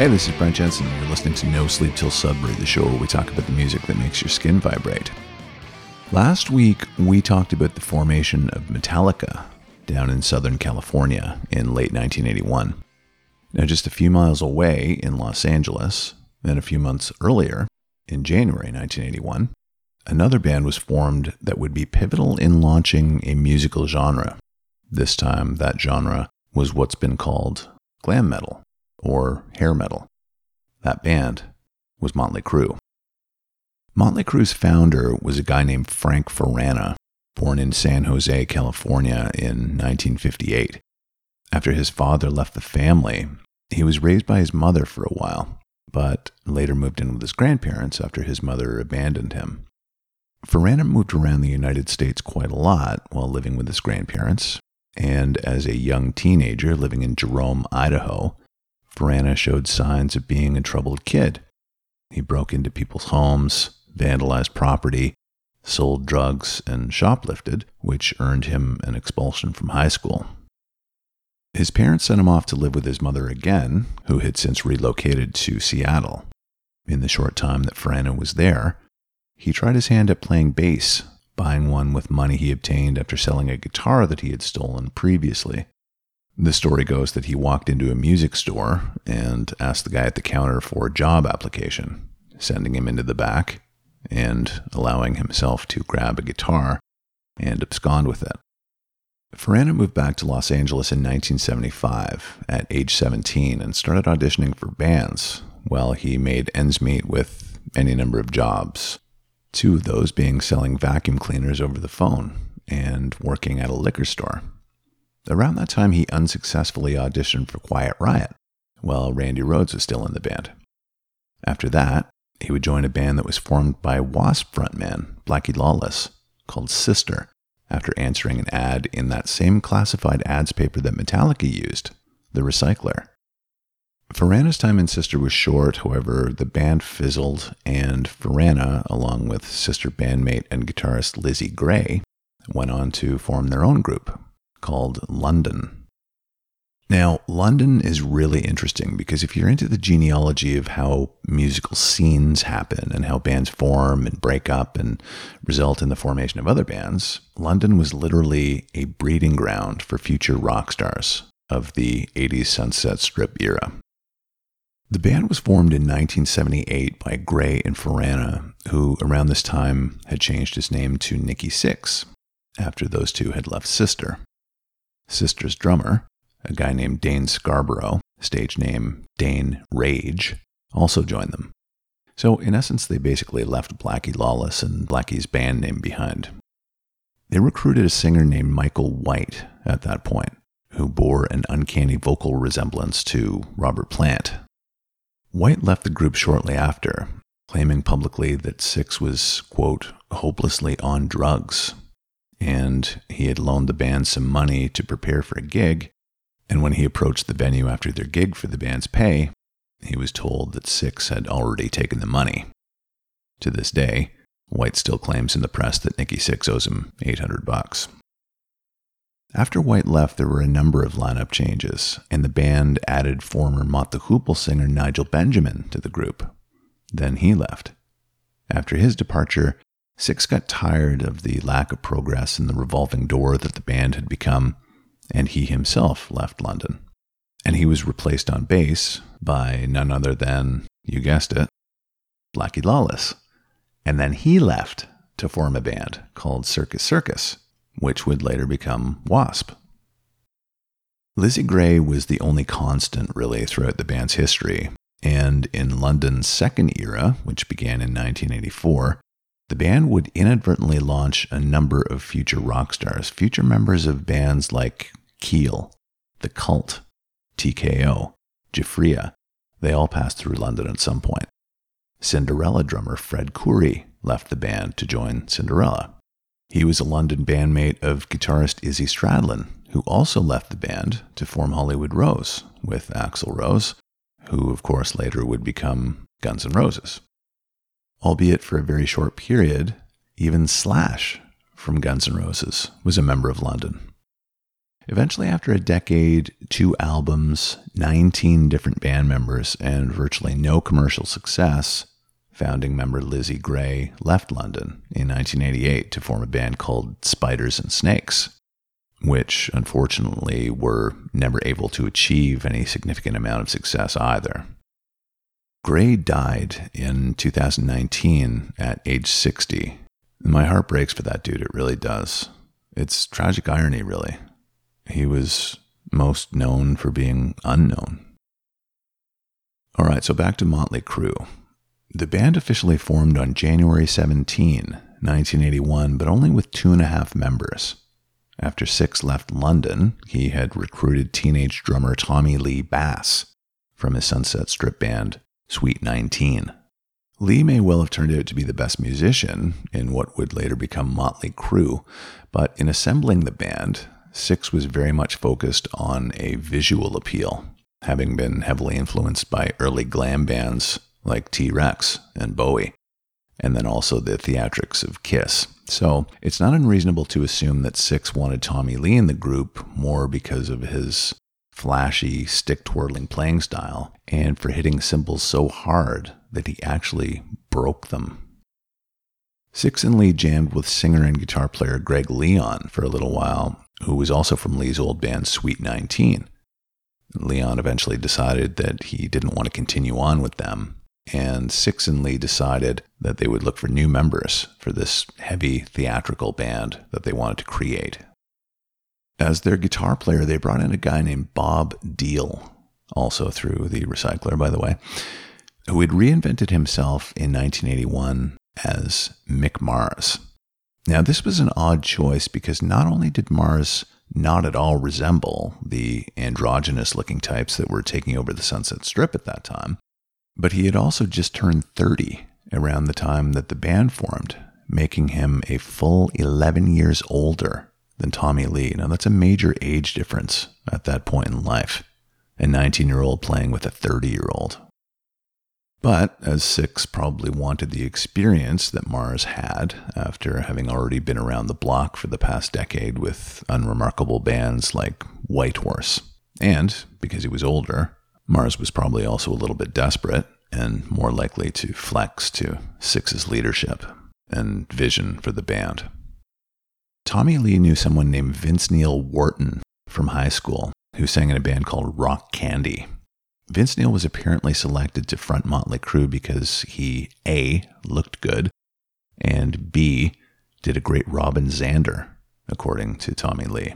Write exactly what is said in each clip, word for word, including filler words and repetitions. Hey, this is Brian Jensen. You're listening to No Sleep Till Sudbury, the show where we talk about the music that makes your skin vibrate. Last week, we talked about the formation of Metallica down in Southern California in late nineteen eighty-one. Now, just a few miles away in Los Angeles, and a few months earlier, in January nineteen eighty-one, another band was formed that would be pivotal in launching a musical genre. This time, that genre was what's been called glam metal, or hair metal. That band was Motley Crue. Motley Crue's founder was a guy named Frank Feranna, born in San Jose, California in nineteen fifty-eight. After his father left the family, he was raised by his mother for a while, but later moved in with his grandparents after his mother abandoned him. Feranna moved around the United States quite a lot while living with his grandparents, and as a young teenager living in Jerome, Idaho, Feranna showed signs of being a troubled kid. He broke into people's homes, vandalized property, sold drugs, and shoplifted, which earned him an expulsion from high school. His parents sent him off to live with his mother again, who had since relocated to Seattle. In the short time that Feranna was there, he tried his hand at playing bass, buying one with money he obtained after selling a guitar that he had stolen previously. The story goes that he walked into a music store and asked the guy at the counter for a job application, sending him into the back and allowing himself to grab a guitar and abscond with it. Feranna moved back to Los Angeles in nineteen seventy-five at age seventeen and started auditioning for bands while he made ends meet with any number of jobs, two of those being selling vacuum cleaners over the phone and working at a liquor store. Around that time, he unsuccessfully auditioned for Quiet Riot while Randy Rhoads was still in the band. After that, he would join a band that was formed by Wasp frontman Blackie Lawless called Sister, after answering an ad in that same classified ads paper that Metallica used, The Recycler. Feranna's time in Sister was short, however, the band fizzled, and Feranna, along with Sister bandmate and guitarist Lizzy Grey, went on to form their own group called London. Now, London is really interesting because if you're into the genealogy of how musical scenes happen and how bands form and break up and result in the formation of other bands, London was literally a breeding ground for future rock stars of the eighties Sunset Strip era. The band was formed in nineteen seventy-eight by Grey and Feranna, who around this time had changed his name to Nikki Sixx after those two had left Sister. Sister's drummer, a guy named Dane Scarborough, stage name Dane Rage, also joined them. So in essence, they basically left Blackie Lawless and Blackie's band name behind. They recruited a singer named Michael White at that point, who bore an uncanny vocal resemblance to Robert Plant. White left the group shortly after, claiming publicly that Sixx was, quote, hopelessly on drugs, and he had loaned the band some money to prepare for a gig, and when he approached the venue after their gig for the band's pay, he was told that Sixx had already taken the money. To this day, White still claims in the press that Nikki Sixx owes him eight hundred bucks. After White left, there were a number of lineup changes, and the band added former Mott the Hoople singer Nigel Benjamin to the group. Then he left. After his departure, Sixx got tired of the lack of progress and the revolving door that the band had become, and he himself left London. And he was replaced on bass by none other than, you guessed it, Blackie Lawless. And then he left to form a band called Circus Circus, which would later become Wasp. Lizzy Grey was the only constant, really, throughout the band's history, and in London's second era, which began in nineteen eighty-four, the band would inadvertently launch a number of future rock stars, future members of bands like Keel, The Cult, T K O, Jafria. They all passed through London at some point. Cinderella drummer Fred Coury left the band to join Cinderella. He was a London bandmate of guitarist Izzy Stradlin, who also left the band to form Hollywood Rose with Axl Rose, who of course later would become Guns N' Roses. Albeit for a very short period, even Slash from Guns N' Roses was a member of London. Eventually, after a decade, two albums, nineteen different band members, and virtually no commercial success, founding member Lizzy Grey left London in nineteen eighty-eight to form a band called Spiders and Snakes, which unfortunately were never able to achieve any significant amount of success either. Grey died in two thousand nineteen at age sixty. My heart breaks for that dude, it really does. It's tragic irony, really. He was most known for being unknown. All right, so back to Motley Crue. The band officially formed on January seventeenth, nineteen eighty-one, but only with two and a half members. After Sixx left London, he had recruited teenage drummer Tommy Lee Bass from his Sunset Strip band, Sweet nineteen. Lee may well have turned out to be the best musician in what would later become Motley Crue, but in assembling the band, Sixx was very much focused on a visual appeal, having been heavily influenced by early glam bands like T-Rex and Bowie, and then also the theatrics of Kiss. So it's not unreasonable to assume that Sixx wanted Tommy Lee in the group more because of his flashy, stick-twirling playing style, and for hitting cymbals so hard that he actually broke them. Sixx and Lee jammed with singer and guitar player Greg Leon for a little while, who was also from Lee's old band Sweet nineteen. Leon eventually decided that he didn't want to continue on with them, and Sixx and Lee decided that they would look for new members for this heavy theatrical band that they wanted to create. As their guitar player, they brought in a guy named Bob Deal, also through The Recycler, by the way, who had reinvented himself in nineteen eighty-one as Mick Mars. Now, this was an odd choice because not only did Mars not at all resemble the androgynous-looking types that were taking over the Sunset Strip at that time, but he had also just turned thirty around the time that the band formed, making him a full eleven years older than Tommy Lee. Now, that's a major age difference at that point in life, a nineteen-year-old playing with a thirty-year-old. But, as Sixx probably wanted the experience that Mars had after having already been around the block for the past decade with unremarkable bands like Whitehorse. And, because he was older, Mars was probably also a little bit desperate and more likely to flex to Sixx's leadership and vision for the band. Tommy Lee knew someone named Vince Neil Wharton from high school who sang in a band called Rock Candy. Vince Neil was apparently selected to front Motley Crue because he, A, looked good, and B, did a great Robin Zander, according to Tommy Lee.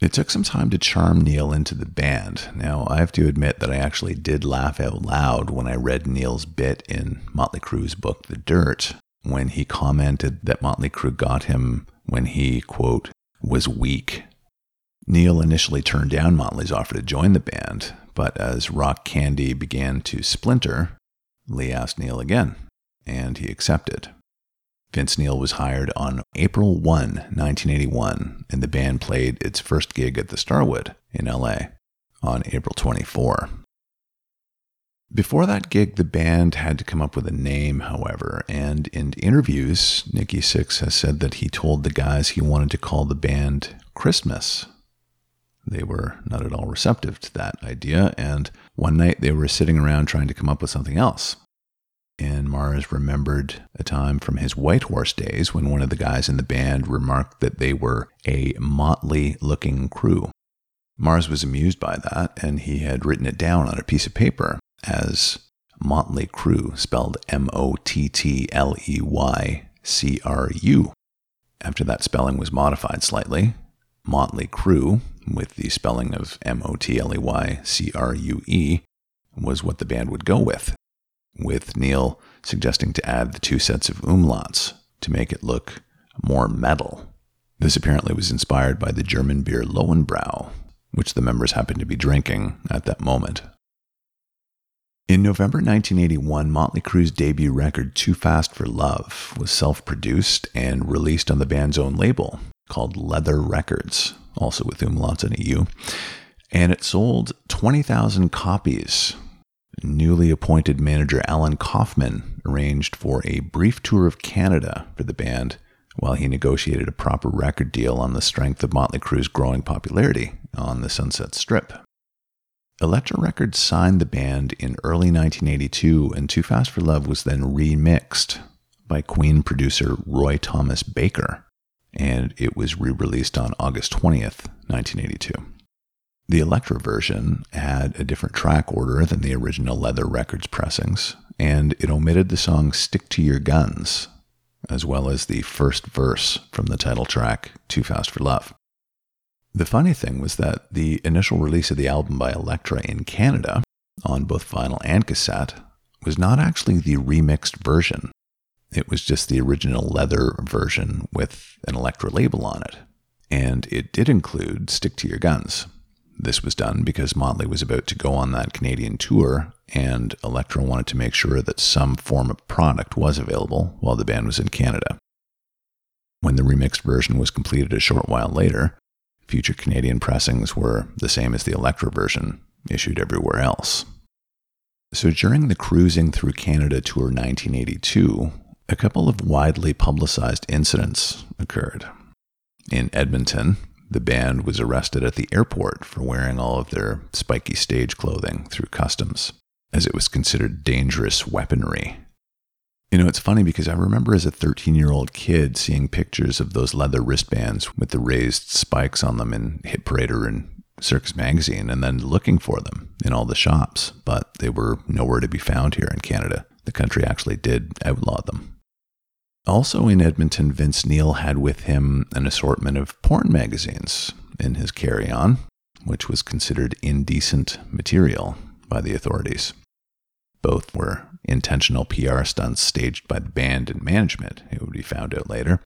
It took some time to charm Neil into the band. Now, I have to admit that I actually did laugh out loud when I read Neil's bit in Motley Crue's book, The Dirt, when he commented that Motley Crue got him when he, quote, was weak. Neil initially turned down Motley's offer to join the band, but as Rock Candy began to splinter, Lee asked Neil again, and he accepted. Vince Neil was hired on April first, nineteen eighty-one, and the band played its first gig at the Starwood in L A on April twenty-fourth. Before that gig, the band had to come up with a name, however, and in interviews, Nikki Sixx has said that he told the guys he wanted to call the band Christmas. They were not at all receptive to that idea, and one night they were sitting around trying to come up with something else. And Mars remembered a time from his Whitehorse days when one of the guys in the band remarked that they were a motley-looking crew. Mars was amused by that, and he had written it down on a piece of paper as Motley Crue, spelled M O T T L E Y C R U. After that spelling was modified slightly, Motley Crue, with the spelling of M O T L E Y C R U E, was what the band would go with, with Neil suggesting to add the two sets of umlauts to make it look more metal. This apparently was inspired by the German beer Lowenbrau, which the members happened to be drinking at that moment. In November nineteen eighty-one, Motley Crue's debut record, Too Fast for Love, was self-produced and released on the band's own label, called Leather Records, also with umlauts and a U, and it sold twenty thousand copies. Newly appointed manager Alan Kaufman arranged for a brief tour of Canada for the band, while he negotiated a proper record deal on the strength of Motley Crue's growing popularity on the Sunset Strip. Elektra Records signed the band in early nineteen eighty-two, and Too Fast for Love was then remixed by Queen producer Roy Thomas Baker, and it was re-released on August twentieth, nineteen eighty-two. The Elektra version had a different track order than the original Leather Records pressings, and it omitted the song Stick to Your Guns, as well as the first verse from the title track, Too Fast for Love. The funny thing was that the initial release of the album by Elektra in Canada, on both vinyl and cassette, was not actually the remixed version. It was just the original Leather version with an Elektra label on it. And it did include Stick to Your Guns. This was done because Motley was about to go on that Canadian tour, and Elektra wanted to make sure that some form of product was available while the band was in Canada. When the remixed version was completed a short while later, future Canadian pressings were the same as the Elektra version, issued everywhere else. So during the Cruising Through Canada Tour nineteen eighty-two, a couple of widely publicized incidents occurred. In Edmonton, the band was arrested at the airport for wearing all of their spiky stage clothing through customs, as it was considered dangerous weaponry. You know, it's funny because I remember as a thirteen-year-old kid seeing pictures of those leather wristbands with the raised spikes on them in Hit Parader and Circus Magazine, and then looking for them in all the shops, but they were nowhere to be found here in Canada. The country actually did outlaw them. Also in Edmonton, Vince Neil had with him an assortment of porn magazines in his carry-on, which was considered indecent material by the authorities. Both were intentional P R stunts staged by the band and management, it would be found out later.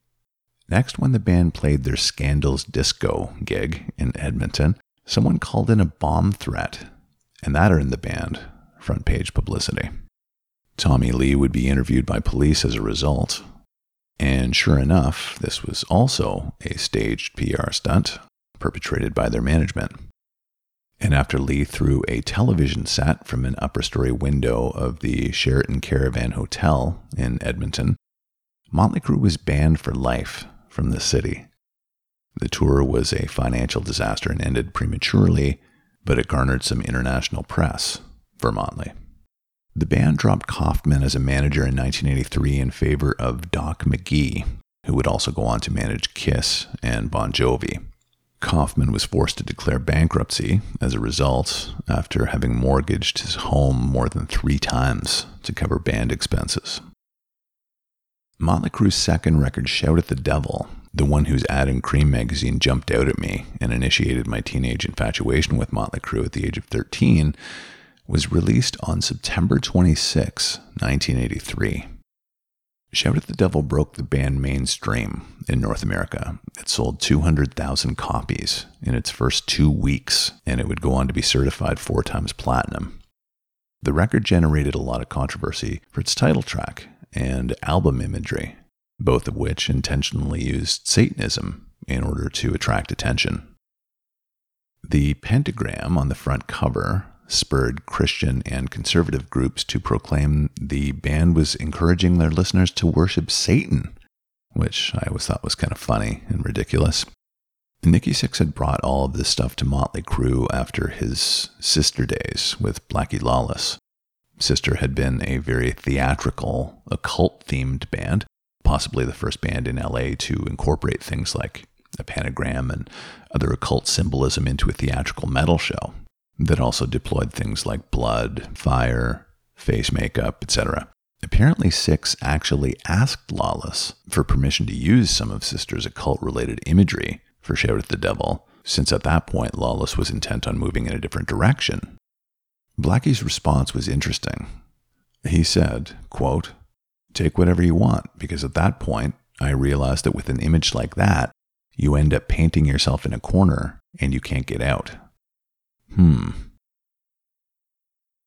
Next, when the band played their Scandals Disco gig in Edmonton, someone called in a bomb threat, and that earned the band front-page publicity. Tommy Lee would be interviewed by police as a result. And sure enough, this was also a staged P R stunt perpetrated by their management. And after Lee threw a television set from an upper story window of the Sheraton Caravan Hotel in Edmonton, Motley Crue was banned for life from the city. The tour was a financial disaster and ended prematurely, but it garnered some international press for Motley. The band dropped Kaufman as a manager in nineteen eighty-three in favor of Doc McGhee, who would also go on to manage Kiss and Bon Jovi. Kaufman was forced to declare bankruptcy as a result after having mortgaged his home more than three times to cover band expenses. Motley Crue's second record, Shout at the Devil, the one whose ad in Cream magazine jumped out at me and initiated my teenage infatuation with Motley Crue at the age of thirteen, was released on September twenty-sixth, nineteen eighty-three. Shout at the Devil broke the band mainstream in North America. It sold two hundred thousand copies in its first two weeks, and it would go on to be certified four times platinum. The record generated a lot of controversy for its title track and album imagery, both of which intentionally used Satanism in order to attract attention. The pentagram on the front cover spurred Christian and conservative groups to proclaim the band was encouraging their listeners to worship Satan, which I always thought was kind of funny and ridiculous. Nikki Sixx had brought all of this stuff to Motley Crue after his Sister days with Blackie Lawless. Sister had been a very theatrical, occult-themed band, possibly the first band in L A to incorporate things like a pentagram and other occult symbolism into a theatrical metal show that also deployed things like blood, fire, face makeup, et cetera. Apparently, Sixx actually asked Lawless for permission to use some of Sister's occult-related imagery for Shout at the Devil, since at that point, Lawless was intent on moving in a different direction. Blackie's response was interesting. He said, quote, "Take whatever you want, because at that point, I realized that with an image like that, you end up painting yourself in a corner and you can't get out." Hmm.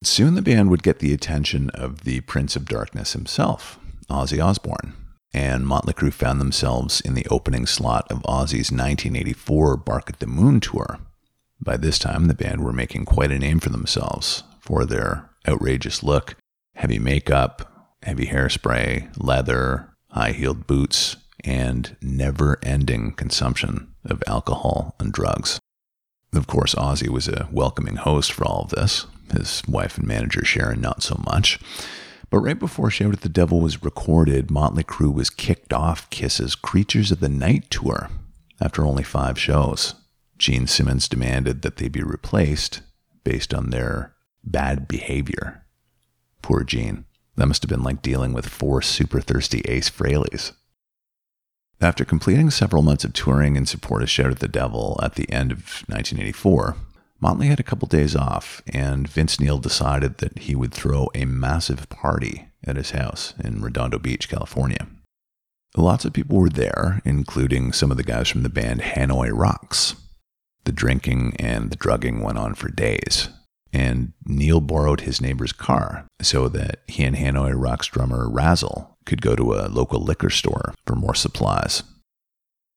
Soon the band would get the attention of the Prince of Darkness himself, Ozzy Osbourne, and Motley Crue found themselves in the opening slot of Ozzy's nineteen eighty-four Bark at the Moon tour. By this time, the band were making quite a name for themselves for their outrageous look, heavy makeup, heavy hairspray, leather, high-heeled boots, and never-ending consumption of alcohol and drugs. Of course, Ozzy was a welcoming host for all of this, his wife and manager Sharon not so much. But right before Shout at the Devil was recorded, Motley Crue was kicked off Kiss's Creatures of the Night tour after only five shows. Gene Simmons demanded that they be replaced based on their bad behavior. Poor Gene. That must have been like dealing with four super thirsty Ace Fraileys. After completing several months of touring in support of Shout at the Devil at the end of nineteen eighty-four, Motley had a couple days off, and Vince Neil decided that he would throw a massive party at his house in Redondo Beach, California. Lots of people were there, including some of the guys from the band Hanoi Rocks. The drinking and the drugging went on for days, and Neil borrowed his neighbor's car so that he and Hanoi Rocks drummer Razzle could go to a local liquor store for more supplies.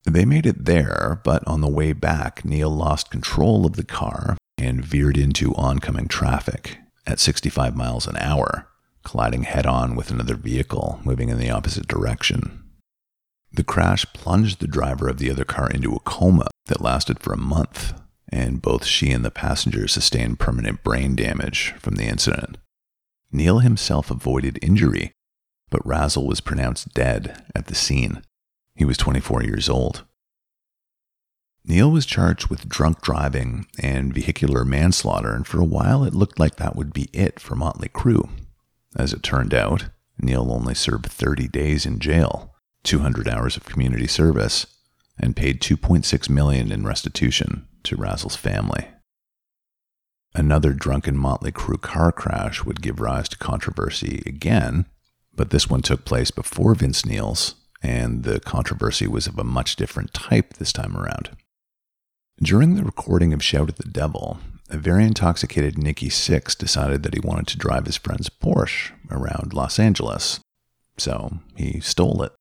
They made it there, but on the way back, Neil lost control of the car and veered into oncoming traffic at sixty-five miles an hour, colliding head-on with another vehicle moving in the opposite direction. The crash plunged the driver of the other car into a coma that lasted for a month, and both she and the passenger sustained permanent brain damage from the incident. Neil himself avoided injury, but Razzle was pronounced dead at the scene. He was twenty-four years old. Neil was charged with drunk driving and vehicular manslaughter, and for a while it looked like that would be it for Motley Crue. As it turned out, Neil only served thirty days in jail, two hundred hours of community service, and paid two point six million dollars in restitution to Razzle's family. Another drunken Motley Crue car crash would give rise to controversy again, but this one took place before Vince Neil's, and the controversy was of a much different type this time around. During the recording of Shout at the Devil, a very intoxicated Nikki Sixx decided that he wanted to drive his friend's Porsche around Los Angeles, so he stole it.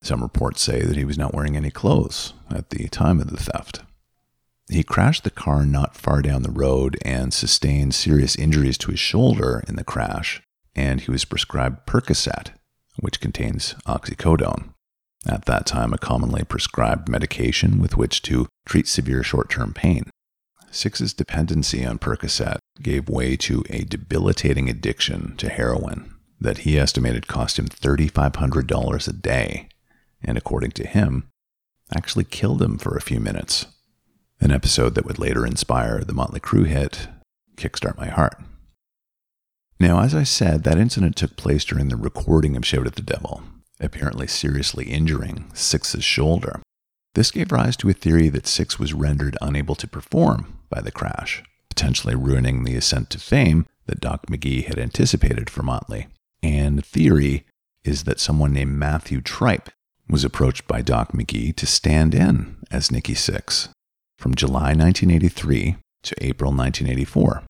Some reports say that he was not wearing any clothes at the time of the theft. He crashed the car not far down the road and sustained serious injuries to his shoulder in the crash, and he was prescribed Percocet, which contains oxycodone, at that time a commonly prescribed medication with which to treat severe short-term pain. Sixx's dependency on Percocet gave way to a debilitating addiction to heroin that he estimated cost him three thousand five hundred dollars a day, and according to him, actually killed him for a few minutes, an episode that would later inspire the Motley Crue hit, Kickstart My Heart. Now, as I said, that incident took place during the recording of Shout at the Devil, apparently seriously injuring Sixx's shoulder. This gave rise to a theory that Sixx was rendered unable to perform by the crash, potentially ruining the ascent to fame that Doc McGhee had anticipated for Motley. And the theory is that someone named Matthew Tripe was approached by Doc McGhee to stand in as Nikki Sixx from July nineteen eighty-three to April nineteen eighty-four.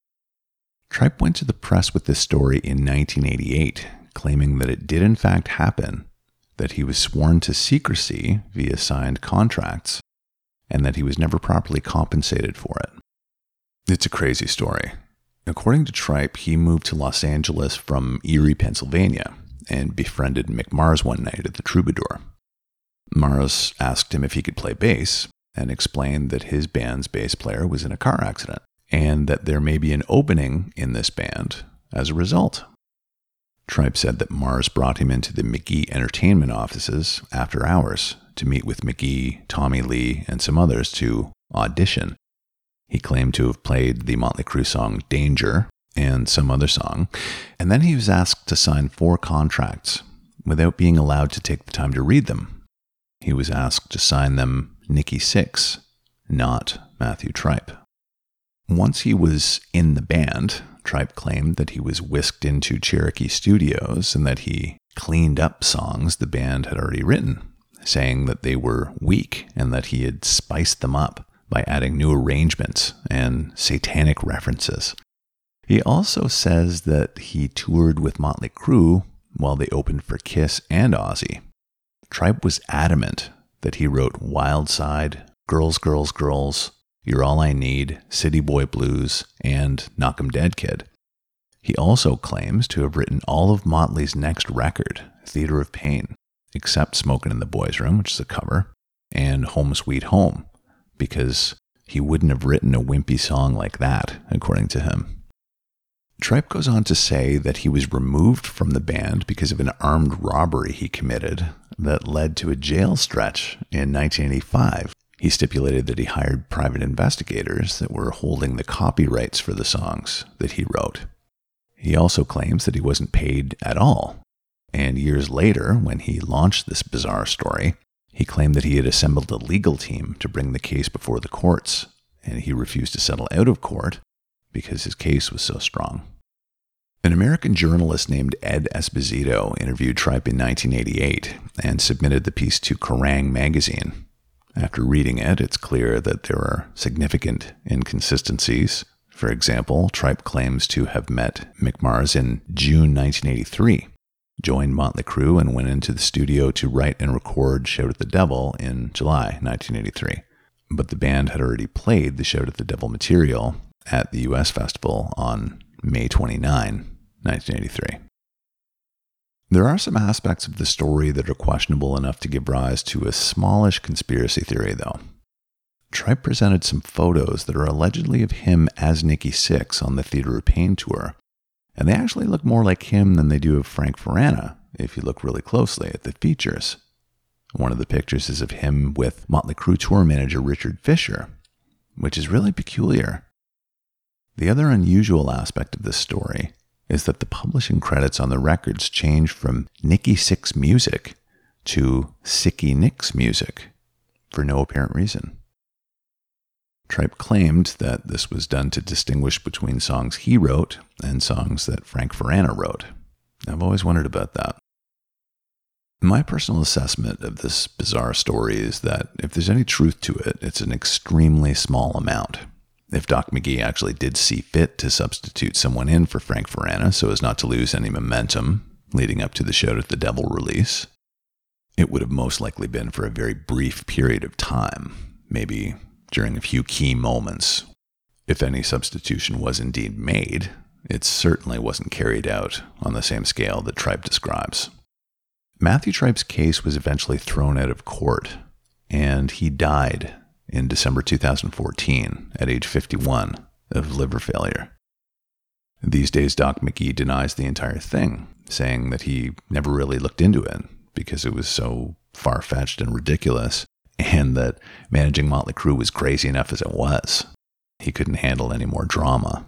Tripe went to the press with this story in nineteen eighty-eight, claiming that it did in fact happen, that he was sworn to secrecy via signed contracts, and that he was never properly compensated for it. It's a crazy story. According to Tripe, he moved to Los Angeles from Erie, Pennsylvania, and befriended Mick Mars one night at the Troubadour. Mars asked him if he could play bass, and explained that his band's bass player was in a car accident, and that there may be an opening in this band as a result. Tripe said that Mars brought him into the McGhee Entertainment offices after hours to meet with McGhee, Tommy Lee, and some others to audition. He claimed to have played the Motley Crue song Danger and some other song, and then he was asked to sign four contracts without being allowed to take the time to read them. He was asked to sign them Nikki Sixx, not Matthew Tripe. Once he was in the band, Tripe claimed that he was whisked into Cherokee Studios and that he cleaned up songs the band had already written, saying that they were weak and that he had spiced them up by adding new arrangements and satanic references. He also says that he toured with Motley Crue while they opened for Kiss and Ozzy. Tripe was adamant that he wrote Wild Side, Girls, Girls, Girls, You're All I Need, City Boy Blues, and Knock 'em Dead Kid. He also claims to have written all of Motley's next record, Theater of Pain, except Smokin' in the Boys' Room, which is a cover, and Home Sweet Home, because he wouldn't have written a wimpy song like that, according to him. Tripe goes on to say that he was removed from the band because of an armed robbery he committed that led to a jail stretch in nineteen eighty-five. He stipulated that he hired private investigators that were holding the copyrights for the songs that he wrote. He also claims that he wasn't paid at all. And years later, when he launched this bizarre story, he claimed that he had assembled a legal team to bring the case before the courts, and he refused to settle out of court because his case was so strong. An American journalist named Ed Esposito interviewed Tripe in nineteen eighty-eight and submitted the piece to Kerrang! Magazine. After reading it, it's clear that there are significant inconsistencies. For example, Tripe claims to have met Mick Mars in June nineteen eighty-three, joined Motley Crue, and went into the studio to write and record Shout at the Devil in July nineteen eighty-three. But the band had already played the Shout at the Devil material at the U S Festival on May twenty-ninth, nineteen eighty-three. There are some aspects of the story that are questionable enough to give rise to a smallish conspiracy theory, though. Tripe presented some photos that are allegedly of him as Nikki Sixx on the Theater of Pain tour, and they actually look more like him than they do of Frank Feranna, if you look really closely at the features. One of the pictures is of him with Motley Crue tour manager Richard Fisher, which is really peculiar. The other unusual aspect of this story is that the publishing credits on the records change from Nikki Sixx Music to Sicky Nick's Music for no apparent reason. Tripe claimed that this was done to distinguish between songs he wrote and songs that Frank Feranna wrote. I've always wondered about that. My personal assessment of this bizarre story is that if there's any truth to it, it's an extremely small amount. If Doc McGhee actually did see fit to substitute someone in for Frank Feranna so as not to lose any momentum leading up to the Shout at the Devil release, it would have most likely been for a very brief period of time, maybe during a few key moments. If any substitution was indeed made, it certainly wasn't carried out on the same scale that Tripe describes. Matthew Tripe's case was eventually thrown out of court, and he died in December two thousand fourteen, at age fifty-one, of liver failure. These days, Doc McGhee denies the entire thing, saying that he never really looked into it because it was so far-fetched and ridiculous, and that managing Motley Crue was crazy enough as it was. He couldn't handle any more drama.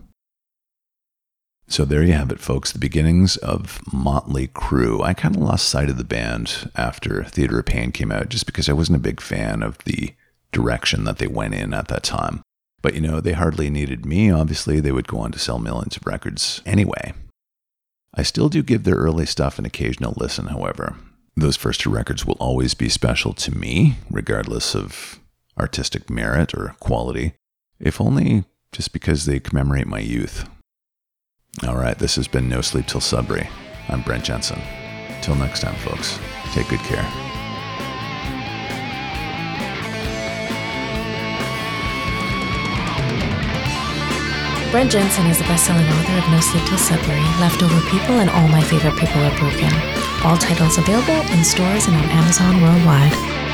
So there you have it, folks, the beginnings of Motley Crue. I kind of lost sight of the band after Theater of Pain came out just because I wasn't a big fan of the direction that they went in at that time. But, you know, they hardly needed me. Obviously, they would go on to sell millions of records anyway. I still do give their early stuff an occasional listen, however. Those first two records will always be special to me, regardless of artistic merit or quality, if only just because they commemorate my youth. All right, this has been No Sleep Till Sudbury. I'm Brent Jensen. Till next time, folks, take good care. Brent Jensen is the best-selling author of No Sleep Till Sudbury, Leftover People, and All My Favorite People Are Broken. All titles available in stores and on Amazon worldwide.